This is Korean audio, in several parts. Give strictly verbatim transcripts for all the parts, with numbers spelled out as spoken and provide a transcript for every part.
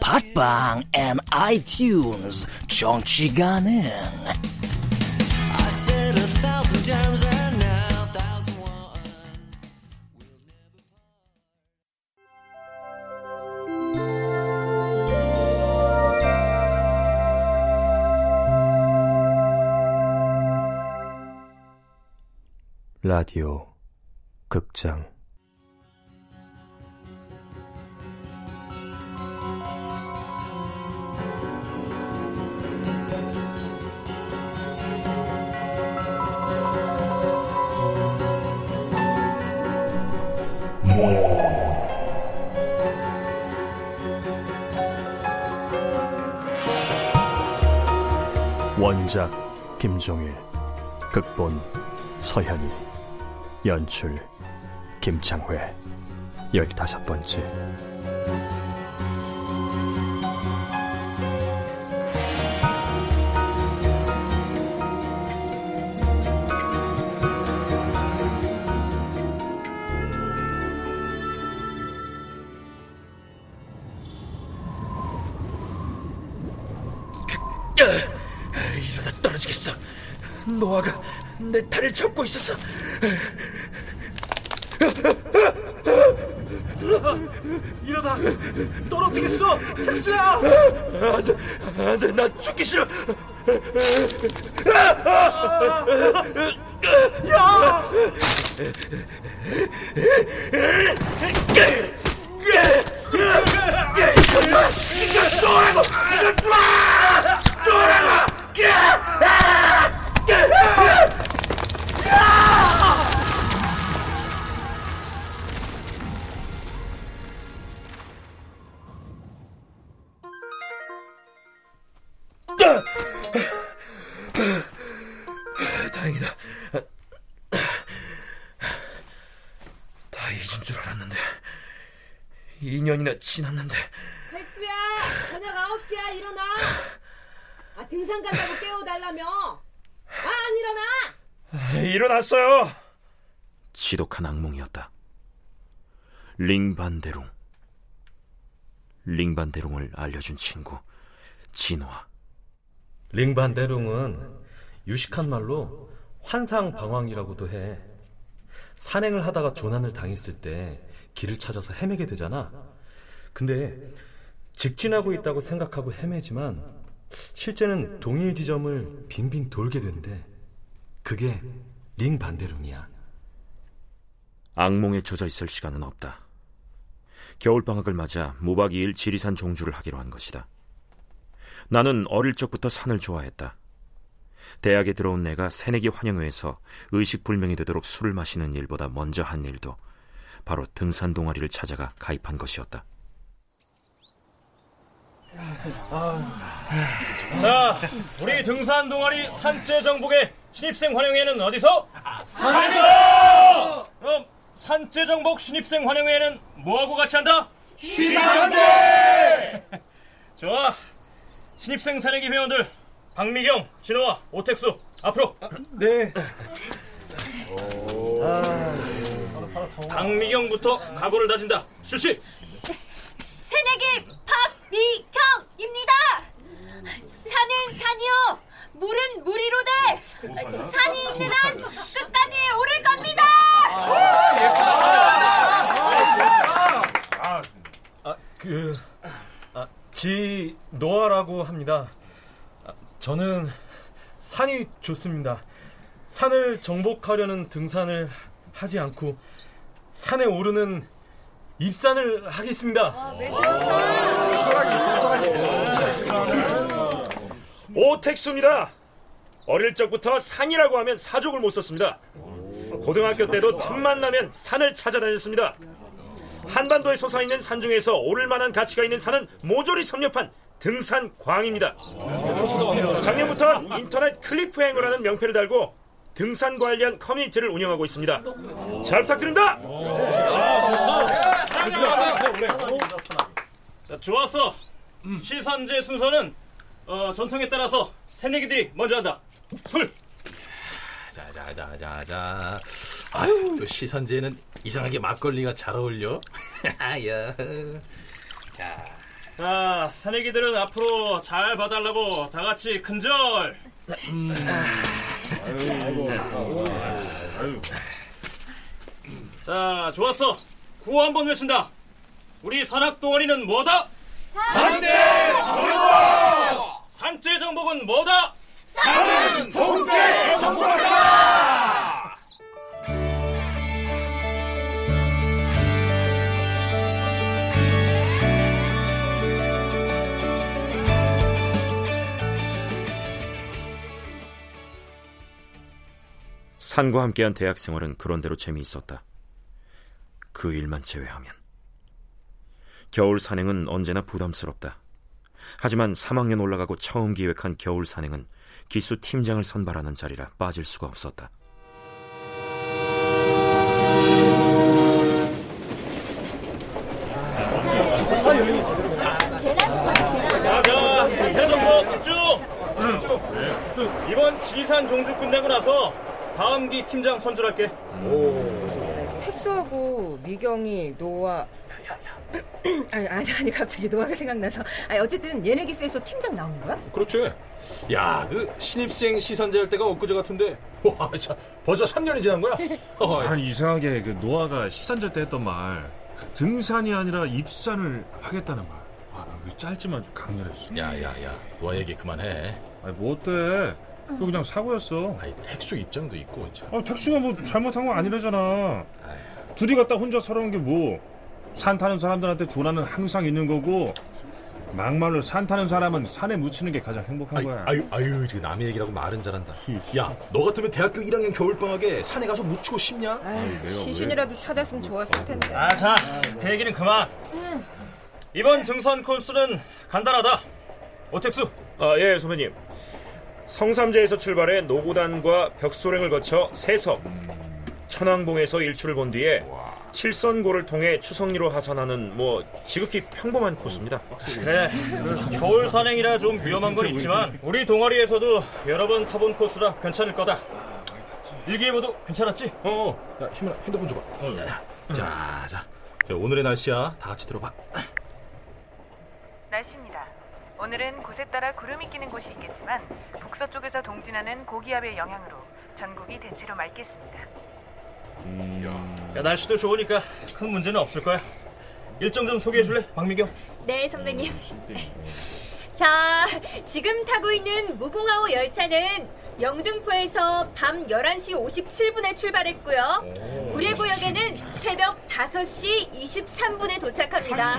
팟빵 and 아이튠즈 정치 가능. 라디오 극장. 원작 김종일, 극본 서현이, 연출 김창회. 열다섯 번째. 이러다 떨어지겠어. 노아가 내 다리를 잡고 있었어. 이러다 떨어지겠어. 택수야. 안돼 안돼, 나 죽기 싫어. 야! 다행이다. 다 잊은 줄 알았는데. 이 년이나 지났는데. 백수야, 저녁 아홉 시야 일어나. 아, 등산 간다고 깨워달라며. 아, 안 일어나. 아, 일어났어요. 지독한 악몽이었다. 링반대롱. 링반대롱을 알려준 친구 진화. 링반대롱은 유식한 말로 환상방황이라고도 해. 산행을 하다가 조난을 당했을 때 길을 찾아서 헤매게 되잖아. 근데 직진하고 있다고 생각하고 헤매지만 실제는 동일 지점을 빙빙 돌게 된대. 그게 링반대롱이야. 악몽에 젖어있을 시간은 없다. 겨울방학을 맞아 오 박 이 일 지리산 종주를 하기로 한 것이다. 나는 어릴 적부터 산을 좋아했다. 대학에 들어온 내가 새내기 환영회에서 의식불명이 되도록 술을 마시는 일보다 먼저 한 일도 바로 등산 동아리를 찾아가 가입한 것이었다. 자, 우리 등산 동아리 산재 정복의 신입생 환영회는 어디서? 산에서! 그럼 산재 정복 신입생 환영회는 뭐하고 같이 한다? 시산제! 좋아. 신입생 산행기 회원들 박미경, 진호와 오택수 앞으로. 아, 네. 오. 아, 박미경부터 각오를 다진다. 실시. 새내기 박미경입니다. 산은 산이요, 물은 물이로되 산이 있는 한 끝까지 오를 겁니다. 아, 아, 그. 지 노아라고 합니다. 저는 산이 좋습니다. 산을 정복하려는 등산을 하지 않고 산에 오르는 입산을 하겠습니다. 아, 멘트 좋다. 철학이 있어, 철학이 있어. 오택수입니다. 어릴 적부터 산이라고 하면 사족을 못 썼습니다. 고등학교 때도 틈만 나면 산을 찾아다녔습니다. 한반도에 솟아있는 산 중에서 오를만한 가치가 있는 산은 모조리 섭렵한 등산광입니다. 작년부터 인터넷 클리프행어라는 명패를 달고 등산 관련 커뮤니티를 운영하고 있습니다. 잘 부탁드립니다. 자, 좋았어. 시선제 순서는 어, 전통에 따라서 새내기들이 먼저 한다. 술. 자자자자자. 아유, 시선제는 이상하게 막걸리가 잘 어울려. 야. 자, 자, 새내기들은 앞으로 잘 봐달라고 다 같이 큰절. 음. 아이고, 아이고, 아이고. 자, 좋았어. 구호 한번 외친다. 우리 산악 동아리는 뭐다? 산제 정복. 산제 정복은 뭐다? 산은 봉제 정복이다. 산과 함께한 대학생활은 그런대로 재미있었다. 그 일만 제외하면. 겨울 산행은 언제나 부담스럽다. 하지만 삼 학년 올라가고 처음 기획한 겨울 산행은 기수 팀장을 선발하는 자리라 빠질 수가 없었다. 자자, 산태 정복 집중! 이번 지리산 종주 끝내고 나서 다음 기 팀장 선출할게. 오. 택수하고 미경이 노아... 아니, 아니, 아니, 갑자기 노아가 생각나서. 아니, 어쨌든 얘네 기수에서 팀장 나온 거야? 그렇지. 야, 그 신입생 시선제 할 때가 엊그제 같은데. 와, 자, 벌써 삼 년이 지난 거야? 어, 아니, 이상하게 그 노아가 시선제 때 했던 말, 등산이 아니라 입산을 하겠다는 말. 아, 짧지만 좀 강렬했어. 야, 야, 야, 노아 얘기 그만해. 아니, 뭐 어때? 그거 그냥 사고였어. 아니, 택수 입장도 있고. 참. 아, 택수가 뭐 잘못한 건 아니라잖아. 아휴. 둘이 갔다 혼자 살아온 게 뭐. 산 타는 사람들한테 조난은 항상 있는 거고, 막말로 산 타는 사람은 산에 묻히는 게 가장 행복한 아유, 거야. 아유, 아유, 지금 남의 얘기라고 말은 잘한다. 야, 너 같으면 대학교 일 학년 겨울방학에 산에 가서 묻히고 싶냐? 아유, 시신이라도 왜... 찾았으면 좋았을 텐데. 아, 자, 그 얘기는 그만. 응. 이번 등산 코스는 간단하다. 오택수. 아, 예, 선배님. 성삼재에서 출발해 노고단과 벽소랭을 거쳐 세석, 천왕봉에서 일출을 본 뒤에 칠선고를 통해 추성리로 하산하는 뭐 지극히 평범한 코스입니다. 그래, 겨울 산행이라 좀 위험한 건 있지만 우리 동아리에서도 여러 번 타본 코스라 괜찮을 거다. 일기예보도 괜찮았지? 어, 어. 야, 힘을 핸드폰 줘봐. 어. 자, 자, 자, 오늘의 날씨야. 다 같이 들어봐. 날씨입니다. 오늘은 곳에 따라 구름이 끼는 곳이 있겠지만 북서쪽에서 동진하는 고기압의 영향으로 전국이 대체로 맑겠습니다. 음... 야, 날씨도 좋으니까 큰 문제는 없을 거야. 일정 좀 소개해줄래, 박미경? 네, 선배님. 자, 지금 타고 있는 무궁화호 열차는 영등포에서 밤 열한 시 오십칠 분에 출발했고요. 오, 구례구역에는 새벽 다섯 시 이십삼 분에 도착합니다.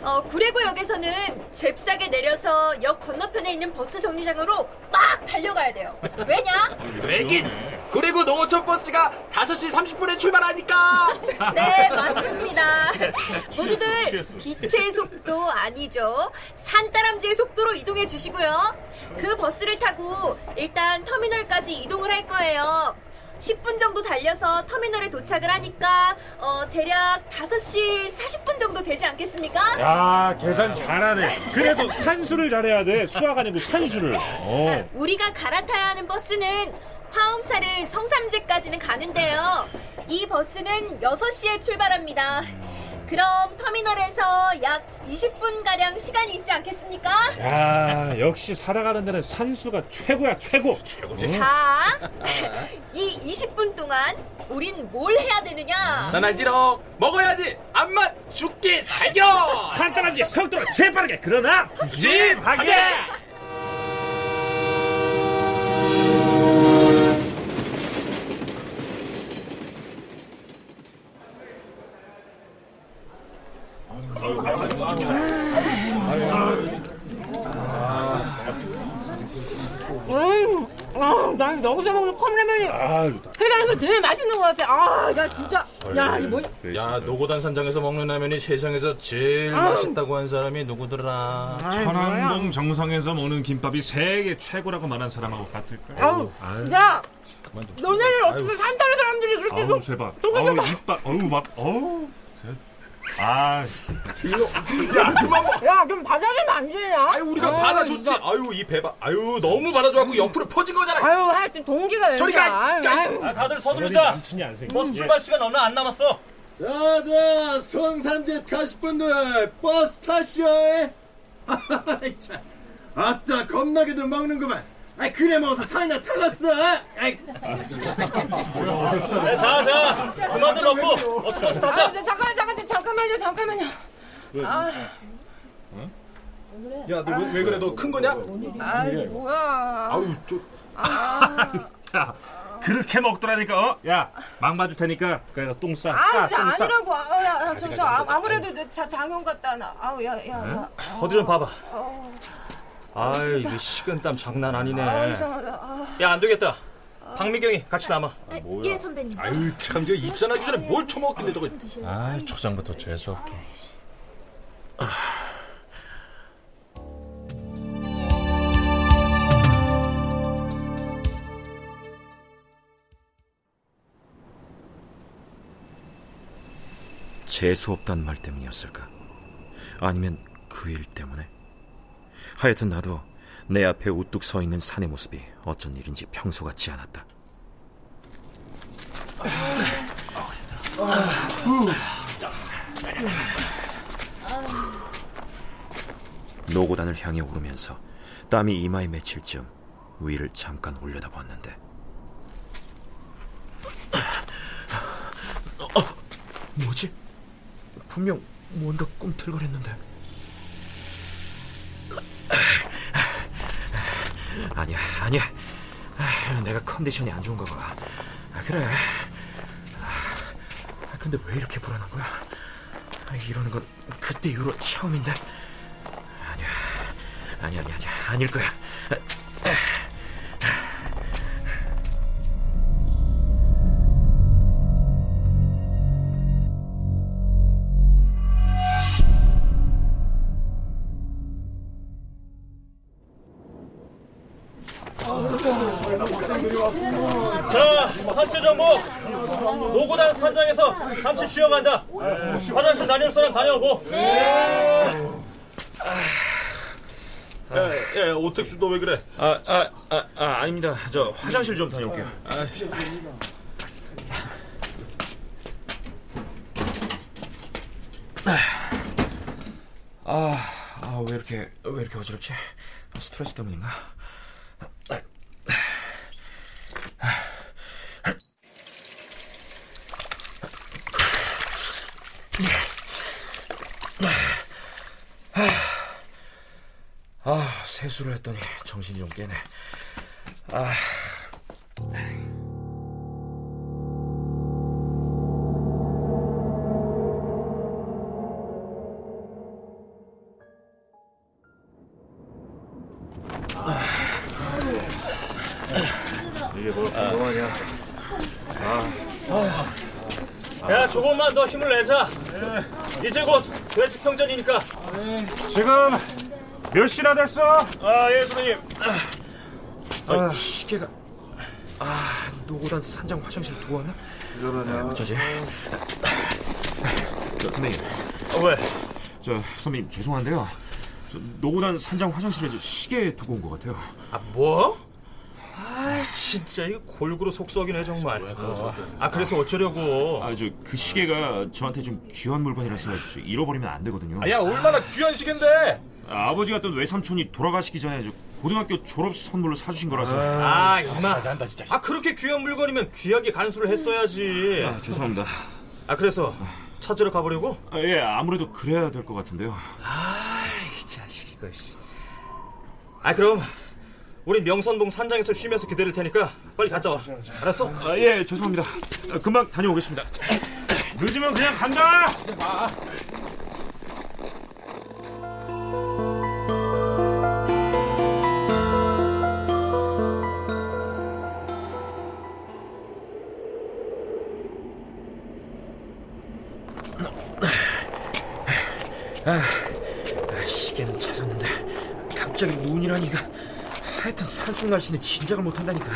어, 구례구역에서는 잽싸게 내려서 역 건너편에 있는 버스 정류장으로 막 달려가야 돼요. 왜냐? 왜긴! 그리고 농어촌 버스가 다섯 시 삼십 분에 출발하니까. 네, 맞습니다. 모두들 취했어, 취했어. 기체의 속도 아니죠. 산다람쥐의 속도로 이동해 주시고요. 그 버스를 타고 일단 터미널까지 이동을 할 거예요. 십 분 정도 달려서 터미널에 도착을 하니까 어, 대략 다섯 시 사십 분 정도 되지 않겠습니까? 야, 계산 잘하네. 그래서 산수를 잘해야 돼. 수학 아니고 산수를. 어. 우리가 갈아타야 하는 버스는 화엄사를 성삼재까지는 가는데요. 이 버스는 여섯 시에 출발합니다. 그럼 터미널에서 약 이십 분가량 시간이 있지 않겠습니까? 야, 역시 살아가는 데는 산수가 최고야, 최고. 최고지. 자, 이 이십 분 동안 우린 뭘 해야 되느냐? 난 알지롱. 먹어야지. 안맛 죽기 살겨. 산다라지 속도로 재빠르게. 그러나 진하게. 음, 아, 난 여기서 먹는 컵라면이 세상에서 제일 맛있는 것 같아. 아, 나 진짜. 야, 이 뭐야? 야, 노고단 산장에서 먹는 라면이 세상에서 제일 아. 맛있다고 한 사람이 누구더라? 천왕봉 정상에서 먹는 김밥이 세계 최고라고 말한 사람하고 같을까? 아우, 아유. 야, 너네는 어떻게 산다는 사람들이 그렇게 아우, 제발. 아우, 이빨, 아우, 막, 어우. 아, 씨. 야, 그만 먹어. 야, 좀 받아주면 안 되냐? 아유, 우리가 아유, 받아줬지. 진짜. 아유, 이 배바. 아유, 너무 받아줘갖고 옆으로 퍼진 거잖아. 아유, 하여튼 동기가 왜. 저리 가. 아, 다들 서두르자. 버스 출발 시간 얼마 안 남았어. 자, 자, 성삼재 가실 분들 버스 타시오. 아이, 참. 아따, 겁나게도 먹는구만. 아이, 그래 먹어서 살이나 타갔어. 아이. 네, 자, 자. 그만들 먹고 버스 버스 타자. 아, 잠깐만, 잠깐만, 잠깐만요, 잠깐만요. 왜? 아. 응? 어? 야, 너 왜 아. 그래? 너 큰 거냐? 아, 뭐야? 아우, 저. 아. 야, 그렇게 먹더라니까. 어? 야, 막 봐줄 테니까 그냥 똥 싸. 아, 진짜 아니라고. 아, 야, 야, 저, 저 아, 아무래도 저 장염 같다 나. 아우, 야, 야. 야. 아. 어디 좀 봐봐. 어. 아이, 이게 식은땀 장난 아니네. 아, 이상하다. 아. 야, 안 되겠다. 아. 박민경이 같이 남아. 아, 뭐야. 예, 선배님. 아유, 참, 저 입산하기 전에 뭘 처먹었길래 아, 저거. 아, 초장부터 재수 없게. 아. 재수 없단 말 때문이었을까? 아니면 그 일 때문에? 하여튼 나도 내 앞에 우뚝 서 있는 산의 모습이 어쩐 일인지 평소 같지 않았다. 노고단을 향해 오르면서 땀이 이마에 맺힐 즈음 위를 잠깐 올려다보았는데 어, 뭐지? 분명 뭔가 꿈틀거렸는데 아니야, 아니야. 내가 컨디션이 안 좋은가 봐. 그래. 근데 왜 이렇게 불안한 거야? 이러는 건 그때 이후로 처음인데. 아니야, 아니야, 아니야, 아니야. 아닐 거야. 잠시 쉬어간다. 화장실 다녀올 사람 다녀오고. 네. 아, 야, 야, 오택수 너 왜 그래? 아, 아, 아, 아, 아닙니다. 저 화장실 좀 다녀올게요. 아, 아, 아, 왜 이렇게 왜 이렇게 어지럽지? 스트레스 때문인가? 세수를 했더니 정신이 좀 깨네. 아. 이게 뭐, 뭐하냐? 아. 야, 조금만 더 힘을 내자. 네. 이제 곧 외식 평전이니까. 네. 지금. 몇 시나 됐어? 아, 예, 선생님. 아, 아, 시계가. 아, 노고단 산장 화장실 두고 왔나? 이러면 어쩌지? 저, 선생님. 어, 왜? 저, 선생님, 죄송한데요. 저, 노고단 산장 화장실에 시계 두고 온 것 같아요. 아, 뭐? 아, 진짜, 이거 골고루 속 썩이네, 정말. 어. 아, 그래서 어쩌려고. 아, 저, 그 시계가 저한테 좀 귀한 물건이라서 잃어버리면 안 되거든요. 아, 야, 얼마나 귀한 시계인데! 아, 아버지가 또 외삼촌이 돌아가시기 전에 고등학교 졸업 선물로 사주신 거라서. 아, 엄마. 잘한다, 진짜. 아, 그렇게 귀한 물건이면 귀하게 간수를 했어야지. 아, 죄송합니다. 아, 그래서 찾으러 가보려고? 아, 예, 아무래도 그래야 될 것 같은데요. 아, 이 자식 이거. 아, 그럼 우리 명선봉 산장에서 쉬면서 기다릴 테니까 빨리 갔다 와. 알았어? 아, 예, 죄송합니다. 아, 금방 다녀오겠습니다. 늦으면 그냥 간다. 아, 아, 시계는 찾았는데 갑자기 문이라니까. 하여튼 산속 날씨는 진작을 못한다니까.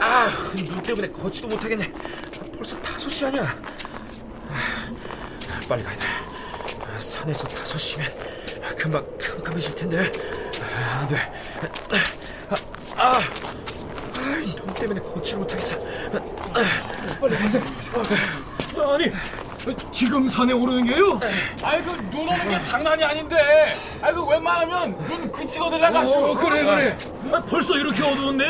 아, 눈 때문에 걷지도 못하겠네. 벌써 다섯 시 아니야. 아, 빨리 가야 돼. 아, 산에서 다섯 시면 금방 캄캄해질 텐데. 아, 안 돼. 아, 아, 아, 눈 때문에 걷지를 못하겠어. 아, 아, 빨리 가세요. 아, 아니, 지금 산에 오르는 게요? 아이고, 눈 오는 게 장난이 아닌데. 아이고, 웬만하면 눈 그치고 들어가시오. 그래, 그래. 아, 벌써 이렇게 어두운데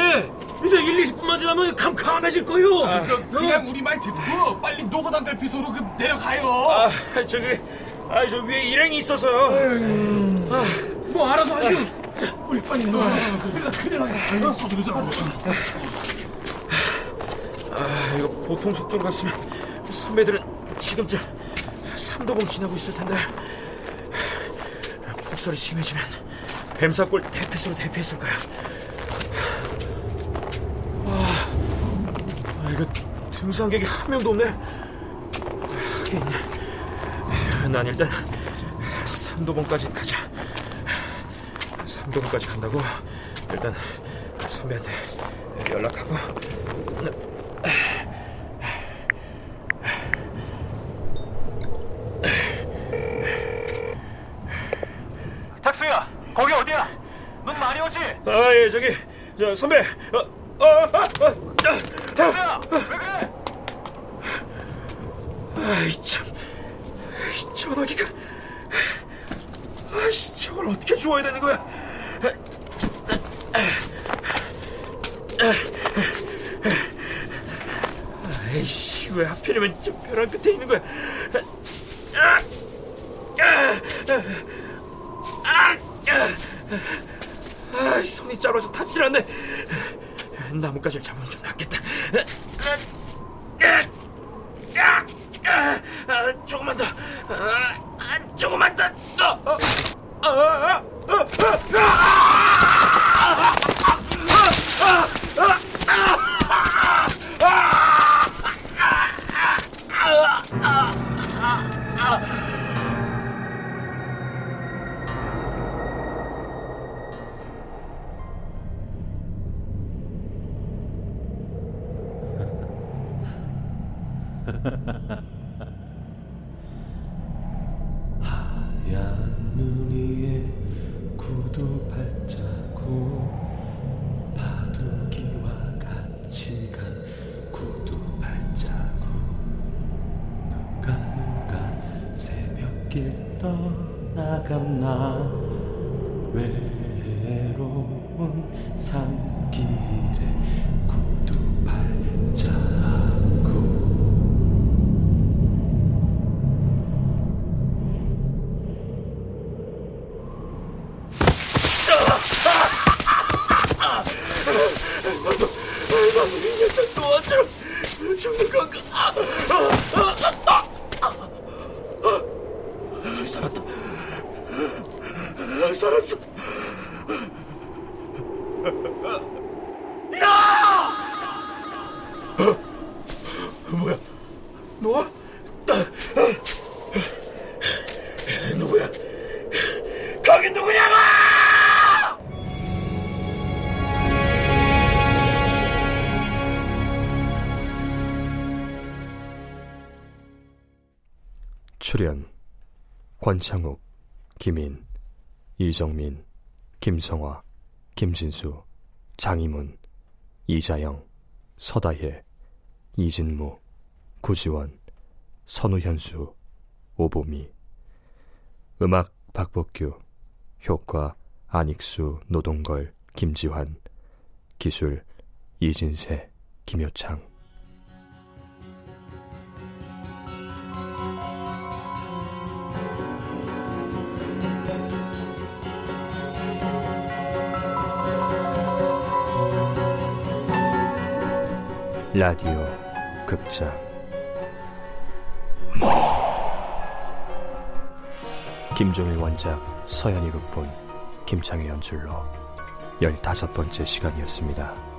이제 일, 이십 분만 지나면 캄캄해질 거요. 아, 그, 그냥 우리 말 듣고 빨리 노고단 대피소로 그 내려가요. 아, 저기, 아, 저 위에 일행이 있어서. 음, 아, 뭐 알아서 하시오. 아, 우리 빨리 내려가자. 우리가 큰일 나겠다. 서두르자. 아, 이거 보통 속도로 갔으면 선배들은 지금쯤 삼도봉 지나고 있을 텐데. 폭설이 심해지면 뱀사골 대피소로 대피했을 거야. 아, 이거 등산객이 한 명도 없네. 하긴 난 일단 삼도봉까지 가자. 삼도봉까지 간다고 일단 선배한테 연락하고. 아, 예, 저기, 저, 선배, 어, 어, 어, 어, 야, 왜 그래? 아이, 참, 이 전화기가, 아이, 저걸 어떻게 주워야 되는 거야? 아이씨, 왜 하필이면 저 벼랑 끝에 있는 거야? 아, 아, 아, 아. 아이, 손이 짧아서 타질 않네. 나뭇가지를 잡으면 좀 낫겠다. 조금만 더, 조금만 더. 하얀 눈 위에 구두 발자국, 바둑이와 같이 간 구두 발자국. 누가 누가 새벽길 떠나갔나. 외로운 산길에 구두 발자국. 살았다. 살았어. 야! 어? 뭐야? 너? 누구야? 거긴 누구냐고! 출연 권창욱, 김인, 이정민, 김성화, 김진수, 장희문, 이자영, 서다혜, 이진무, 구지원, 선우현수, 오보미. 음악 박복규, 효과 안익수, 노동걸, 김지환, 기술 이진세, 김효창. 라디오 극장 뭐. 김종일 원작, 서현이 극본, 김창희 연출로 열다섯 번째 시간이었습니다.